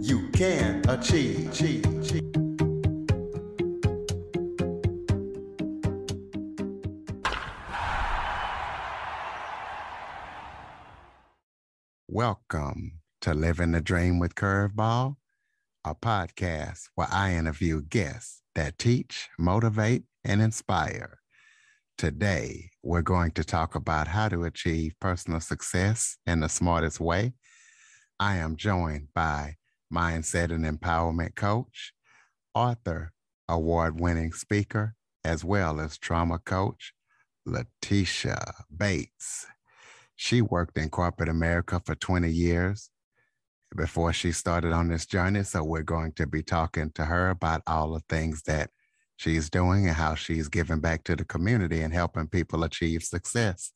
you can achieve. Welcome to Living the Dream with Curveball, a podcast where I interview guests that teach, motivate, and inspire. Today, we're going to talk about how to achieve personal success in the smartest way. I am joined by mindset and empowerment coach, author, award-winning speaker, as well as trauma coach, Letitia Bates. She worked in corporate America for 20 years before she started on this journey. So we're going to be talking to her about all the things that she's doing and how she's giving back to the community and helping people achieve success.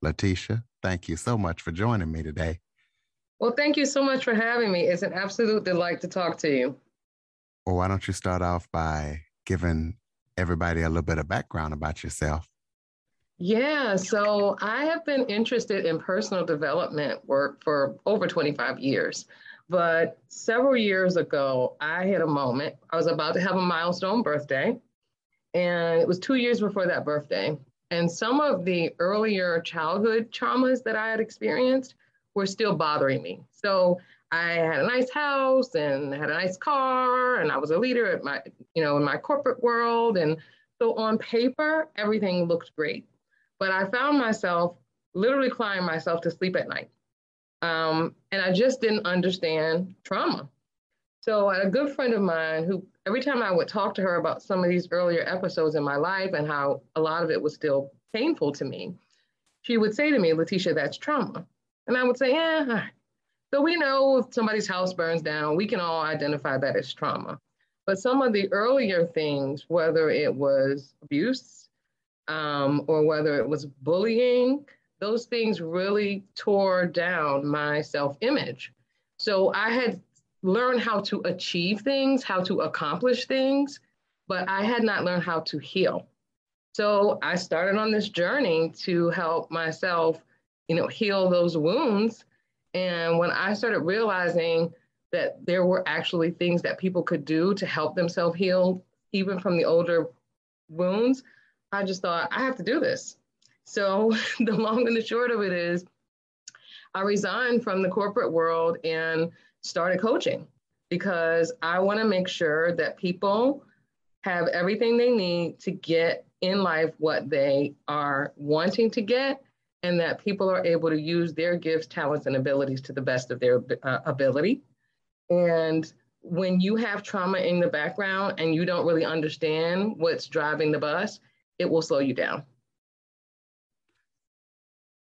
Letitia, thank you so much for joining me today. Well, thank you so much for having me. It's an absolute delight to talk to you. Well, why don't you start off by giving everybody a little bit of background about yourself? Yeah, so I have been interested in personal development work for over 25 years, but several years ago, I had a moment. I was about to have a milestone birthday, and it was 2 years before that birthday. And some of the earlier childhood traumas that I had experienced were still bothering me. So I had a nice house and had a nice car, and I was a leader at my, in my corporate world. And so on paper, everything looked great. But I found myself literally crying myself to sleep at night. And I just didn't understand trauma. So a good friend of mine who every time I would talk to her about some of these earlier episodes in my life and how a lot of it was still painful to me, she would say to me, Letitia, that's trauma. And I would say, yeah. So we know if somebody's house burns down, we can all identify that as trauma. But some of the earlier things, whether it was abuse, or whether it was bullying, those things really tore down my self-image. So I had learned how to achieve things, how to accomplish things, but I had not learned how to heal. So I started on this journey to help myself, heal those wounds. And when I started realizing that there were actually things that people could do to help themselves heal, even from the older wounds, I just thought, I have to do this. So the long and the short of it is, I resigned from the corporate world and started coaching because I want to make sure that people have everything they need to get in life what they are wanting to get, and that people are able to use their gifts, talents, and abilities to the best of their ability. And when you have trauma in the background and you don't really understand what's driving the bus, it will slow you down.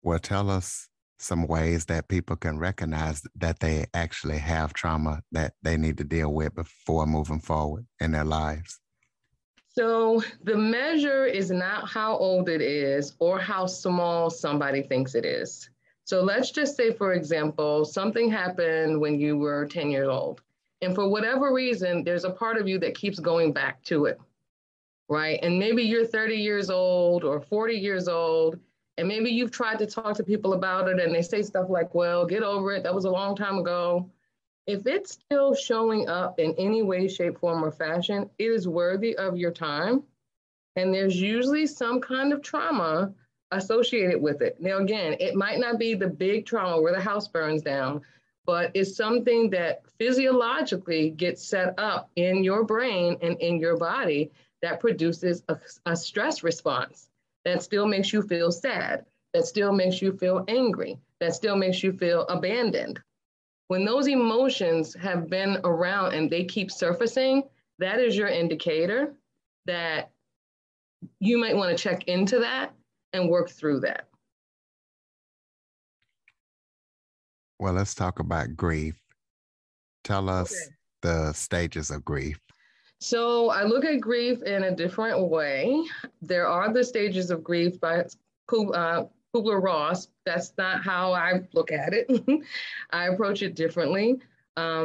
Well, tell us some ways that people can recognize that they actually have trauma that they need to deal with before moving forward in their lives. So the measure is not how old it is or how small somebody thinks it is. So let's just say, for example, something happened when you were 10 years old. And for whatever reason, there's a part of you that keeps going back to it, right? And maybe you're 30 years old or 40 years old, and maybe you've tried to talk to people about it and they say stuff like, well, get over it, that was a long time ago. If it's still showing up in any way, shape, form, or fashion, it is worthy of your time. And there's usually some kind of trauma associated with it. Now, again, it might not be the big trauma where the house burns down, but it's something that physiologically gets set up in your brain and in your body that produces a stress response that still makes you feel sad, that still makes you feel angry, that still makes you feel abandoned. When those emotions have been around and they keep surfacing, that is your indicator that you might want to check into that and work through that. Well, let's talk about grief. Tell us the stages of grief. So I look at grief in a different way. There are the stages of grief by Kubler-Ross. That's not how I look at it. I approach it differently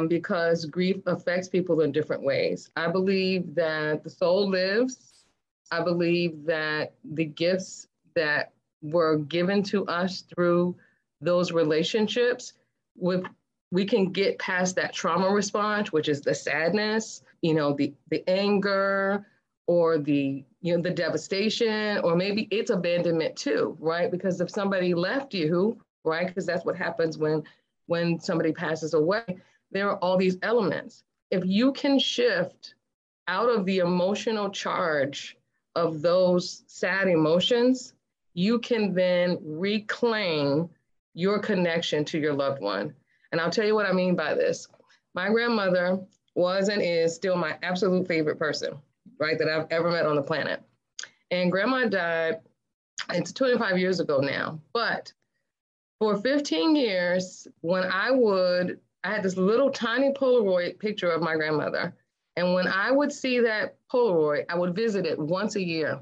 because grief affects people in different ways. I believe that the soul lives. I believe that the gifts that were given to us through those relationships, we can get past that trauma response, which is the sadness, the anger, or the devastation, or maybe it's abandonment too, right? Because if somebody left you, right? Because that's what happens when somebody passes away, there are all these elements. If you can shift out of the emotional charge of those sad emotions, you can then reclaim your connection to your loved one. And I'll tell you what I mean by this. My grandmother was and is still my absolute favorite person, right, that I've ever met on the planet. And grandma died, it's 25 years ago now, but for 15 years, when I had this little tiny Polaroid picture of my grandmother. And when I would see that Polaroid, I would visit it once a year.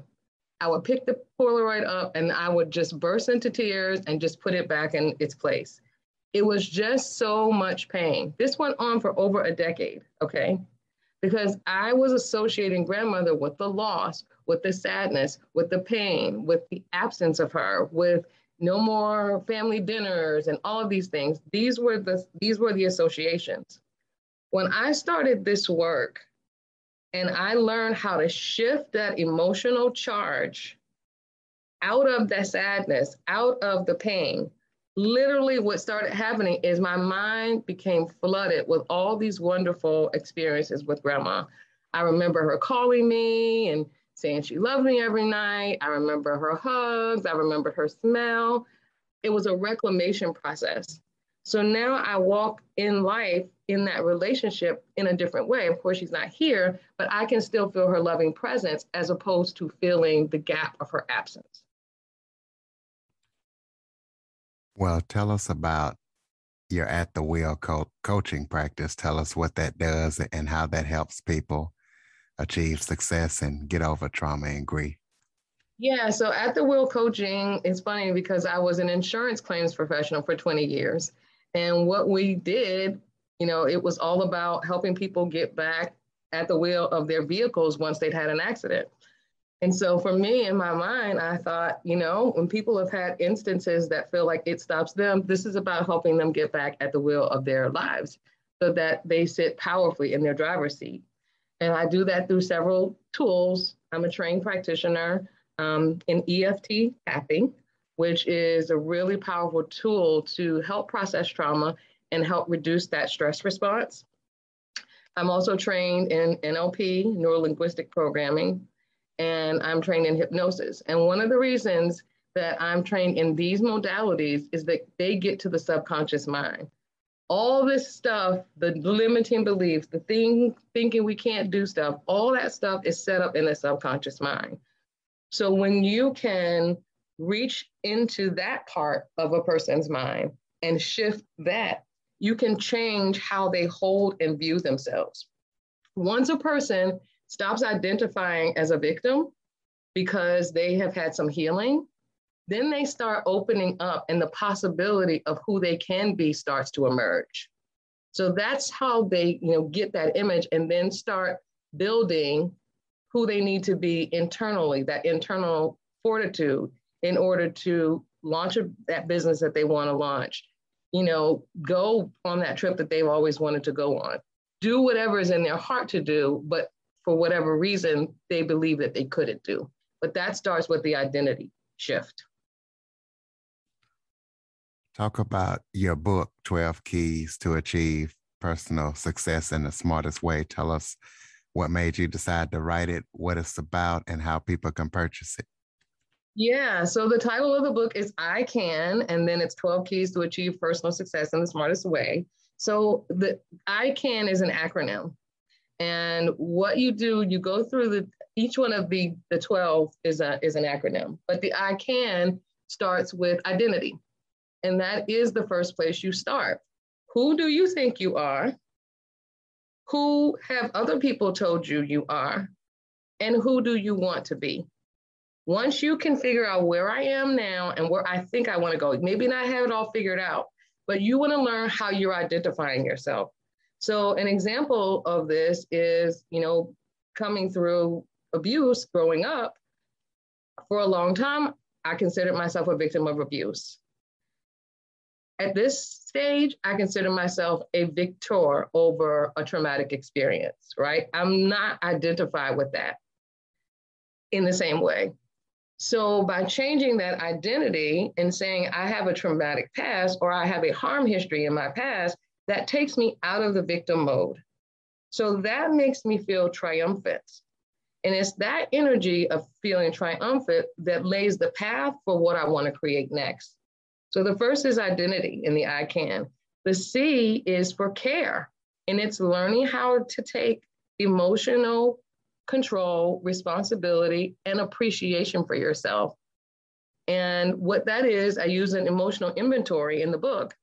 I would pick the Polaroid up and I would just burst into tears and just put it back in its place. It was just so much pain. This went on for over a decade, okay? Because I was associating grandmother with the loss, with the sadness, with the pain, with the absence of her, with no more family dinners and all of these things. These were the associations. When I started this work and I learned how to shift that emotional charge out of that sadness, out of the pain, literally what started happening is my mind became flooded with all these wonderful experiences with grandma. I remember her calling me and saying she loved me every night. I remember her hugs. I remembered her smell. It was a reclamation process. So now I walk in life in that relationship in a different way. Of course, she's not here, but I can still feel her loving presence as opposed to feeling the gap of her absence. Well, tell us about your At the Wheel coaching practice. Tell us what that does and how that helps people achieve success and get over trauma and grief. Yeah, so At the Wheel Coaching, it's funny because I was an insurance claims professional for 20 years. And what we did, it was all about helping people get back at the wheel of their vehicles once they'd had an accident. And so for me, in my mind, I thought, when people have had instances that feel like it stops them, this is about helping them get back at the wheel of their lives so that they sit powerfully in their driver's seat. And I do that through several tools. I'm a trained practitioner in EFT tapping, which is a really powerful tool to help process trauma and help reduce that stress response. I'm also trained in NLP, Neuro Linguistic Programming, and I'm trained in hypnosis. And one of the reasons that I'm trained in these modalities is that they get to the subconscious mind. All this stuff, the limiting beliefs, the thinking we can't do stuff, all that stuff is set up in the subconscious mind. So when you can reach into that part of a person's mind and shift that, you can change how they hold and view themselves. Once a person stops identifying as a victim because they have had some healing, then they start opening up and the possibility of who they can be starts to emerge. So that's how they get that image and then start building who they need to be internally, that internal fortitude in order to launch that business that they want to launch, go on that trip that they've always wanted to go on, do whatever is in their heart to do, but for whatever reason, they believe that they couldn't do. But that starts with the identity shift. Talk about your book, 12 Keys to Achieve Personal Success in the Smartest Way. Tell us what made you decide to write it, what it's about, and how people can purchase it. Yeah, so the title of the book is I Can, and then it's 12 Keys to Achieve Personal Success in the Smartest Way. So the I Can is an acronym. And what you do, you go through each one of the 12 is an acronym. But the I Can starts with identity. And that is the first place you start. Who do you think you are? Who have other people told you you are? And who do you want to be? Once you can figure out where I am now and where I think I want to go, maybe not have it all figured out, but you want to learn how you're identifying yourself. So an example of this is, you know, coming through abuse growing up. For a long time, I considered myself a victim of abuse. At this stage, I consider myself a victor over a traumatic experience, right? I'm not identified with that in the same way. So by changing that identity and saying I have a traumatic past or I have a harm history in my past, that takes me out of the victim mode. So that makes me feel triumphant. And it's that energy of feeling triumphant that lays the path for what I want to create next. So the first is identity in the I Can. The C is for care, and it's learning how to take emotional control, responsibility, and appreciation for yourself. And what that is, I use an emotional inventory in the book.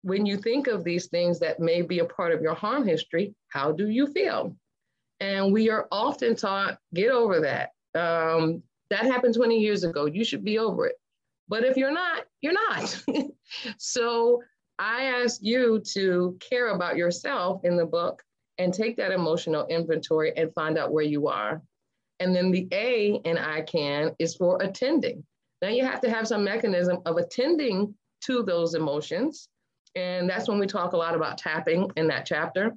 When you think of these things that may be a part of your harm history, how do you feel? And we are often taught, get over that. That happened 20 years ago. You should be over it. But if you're not, you're not. So I ask you to care about yourself in the book and take that emotional inventory and find out where you are. And then the A in I Can is for attending. Now you have to have some mechanism of attending to those emotions. And that's when we talk a lot about tapping in that chapter.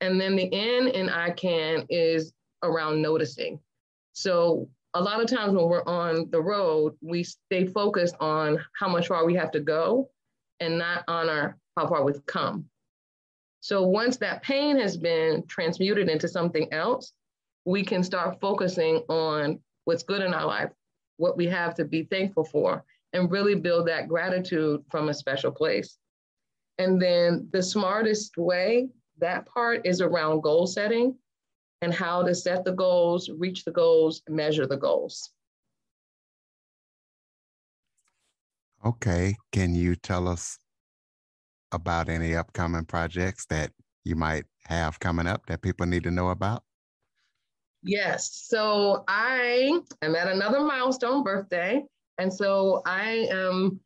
And then the N in I Can is around noticing. So a lot of times when we're on the road, we stay focused on how much far we have to go and not honor how far we've come. So once that pain has been transmuted into something else, we can start focusing on what's good in our life, what we have to be thankful for, and really build that gratitude from a special place. And then the smartest way, that part is around goal setting, and how to set the goals, reach the goals, measure the goals. Okay, can you tell us about any upcoming projects that you might have coming up that people need to know about? Yes, so I am at another milestone birthday, and so I am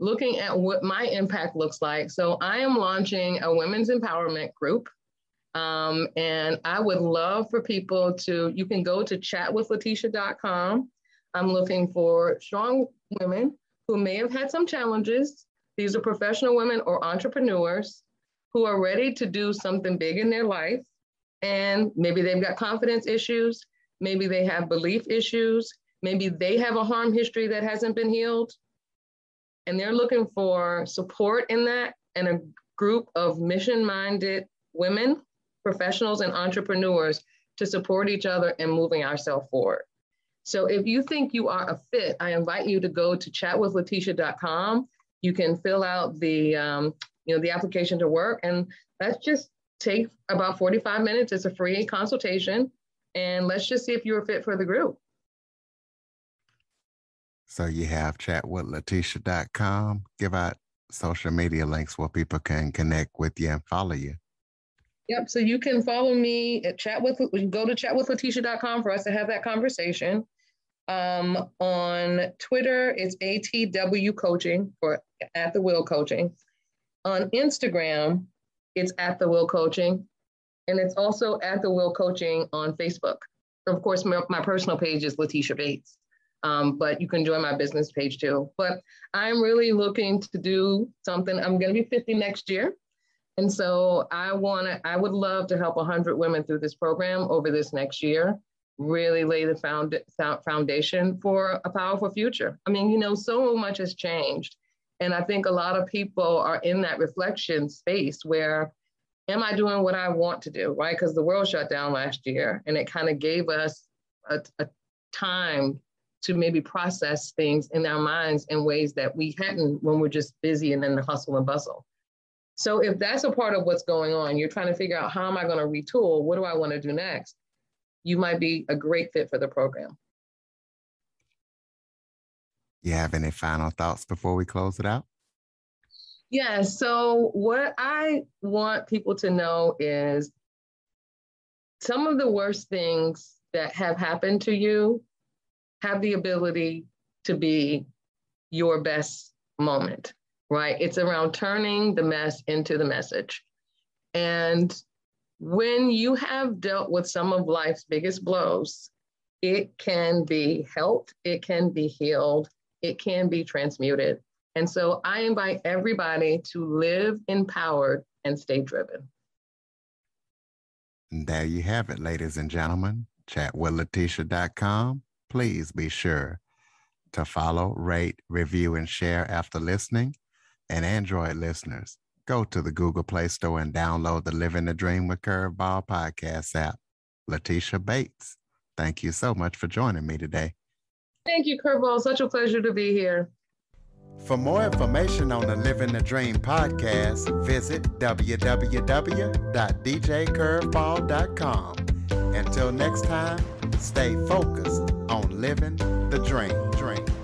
looking at what my impact looks like. So I am launching a women's empowerment group. And I would love for people to, you can go to chatwithletitia.com. I'm looking for strong women who may have had some challenges. These are professional women or entrepreneurs who are ready to do something big in their life. And maybe they've got confidence issues. Maybe they have belief issues. Maybe they have a harm history that hasn't been healed. And they're looking for support in that, and a group of mission-minded women, professionals, and entrepreneurs to support each other in moving ourselves forward. So if you think you are a fit, I invite you to go to chatwithletitia.com. You can fill out the, the application to work, and let's just take about 45 minutes. It's a free consultation, and let's just see if you're a fit for the group. So you have chatwithletitia.com. Give out social media links where people can connect with you and follow you. Yep. So you can follow me at go to chatwithletitia.com for us to have that conversation. On Twitter, it's ATW Coaching or At the Wheel Coaching. On Instagram, it's At the Wheel Coaching. And it's also At the Wheel Coaching on Facebook. Of course, my personal page is Letitia Bates. But you can join my business page too. But I'm really looking to do something. I'm going to be 50 next year. And so I would love to help 100 women through this program over this next year, really lay the foundation for a powerful future. I mean, so much has changed. And I think a lot of people are in that reflection space where, am I doing what I want to do, right? Because the world shut down last year, and it kind of gave us a time to maybe process things in our minds in ways that we hadn't when we're just busy and in the hustle and bustle. So if that's a part of what's going on, you're trying to figure out, how am I going to retool? What do I want to do next? You might be a great fit for the program. You have any final thoughts before we close it out? Yeah, so what I want people to know is some of the worst things that have happened to you have the ability to be your best moment, right? It's around turning the mess into the message. And when you have dealt with some of life's biggest blows, it can be helped, it can be healed, it can be transmuted. And so I invite everybody to live empowered and stay driven. There you have it, ladies and gentlemen. Chatwithletitia.com. Please be sure to follow, rate, review, and share after listening. And Android listeners, go to the Google Play Store and download the Living the Dream with Curveball podcast app. Letitia Bates, thank you so much for joining me today. Thank you, Curveball. Such a pleasure to be here. For more information on the Living the Dream podcast, visit www.djcurveball.com. Until next time, stay focused on living the dream.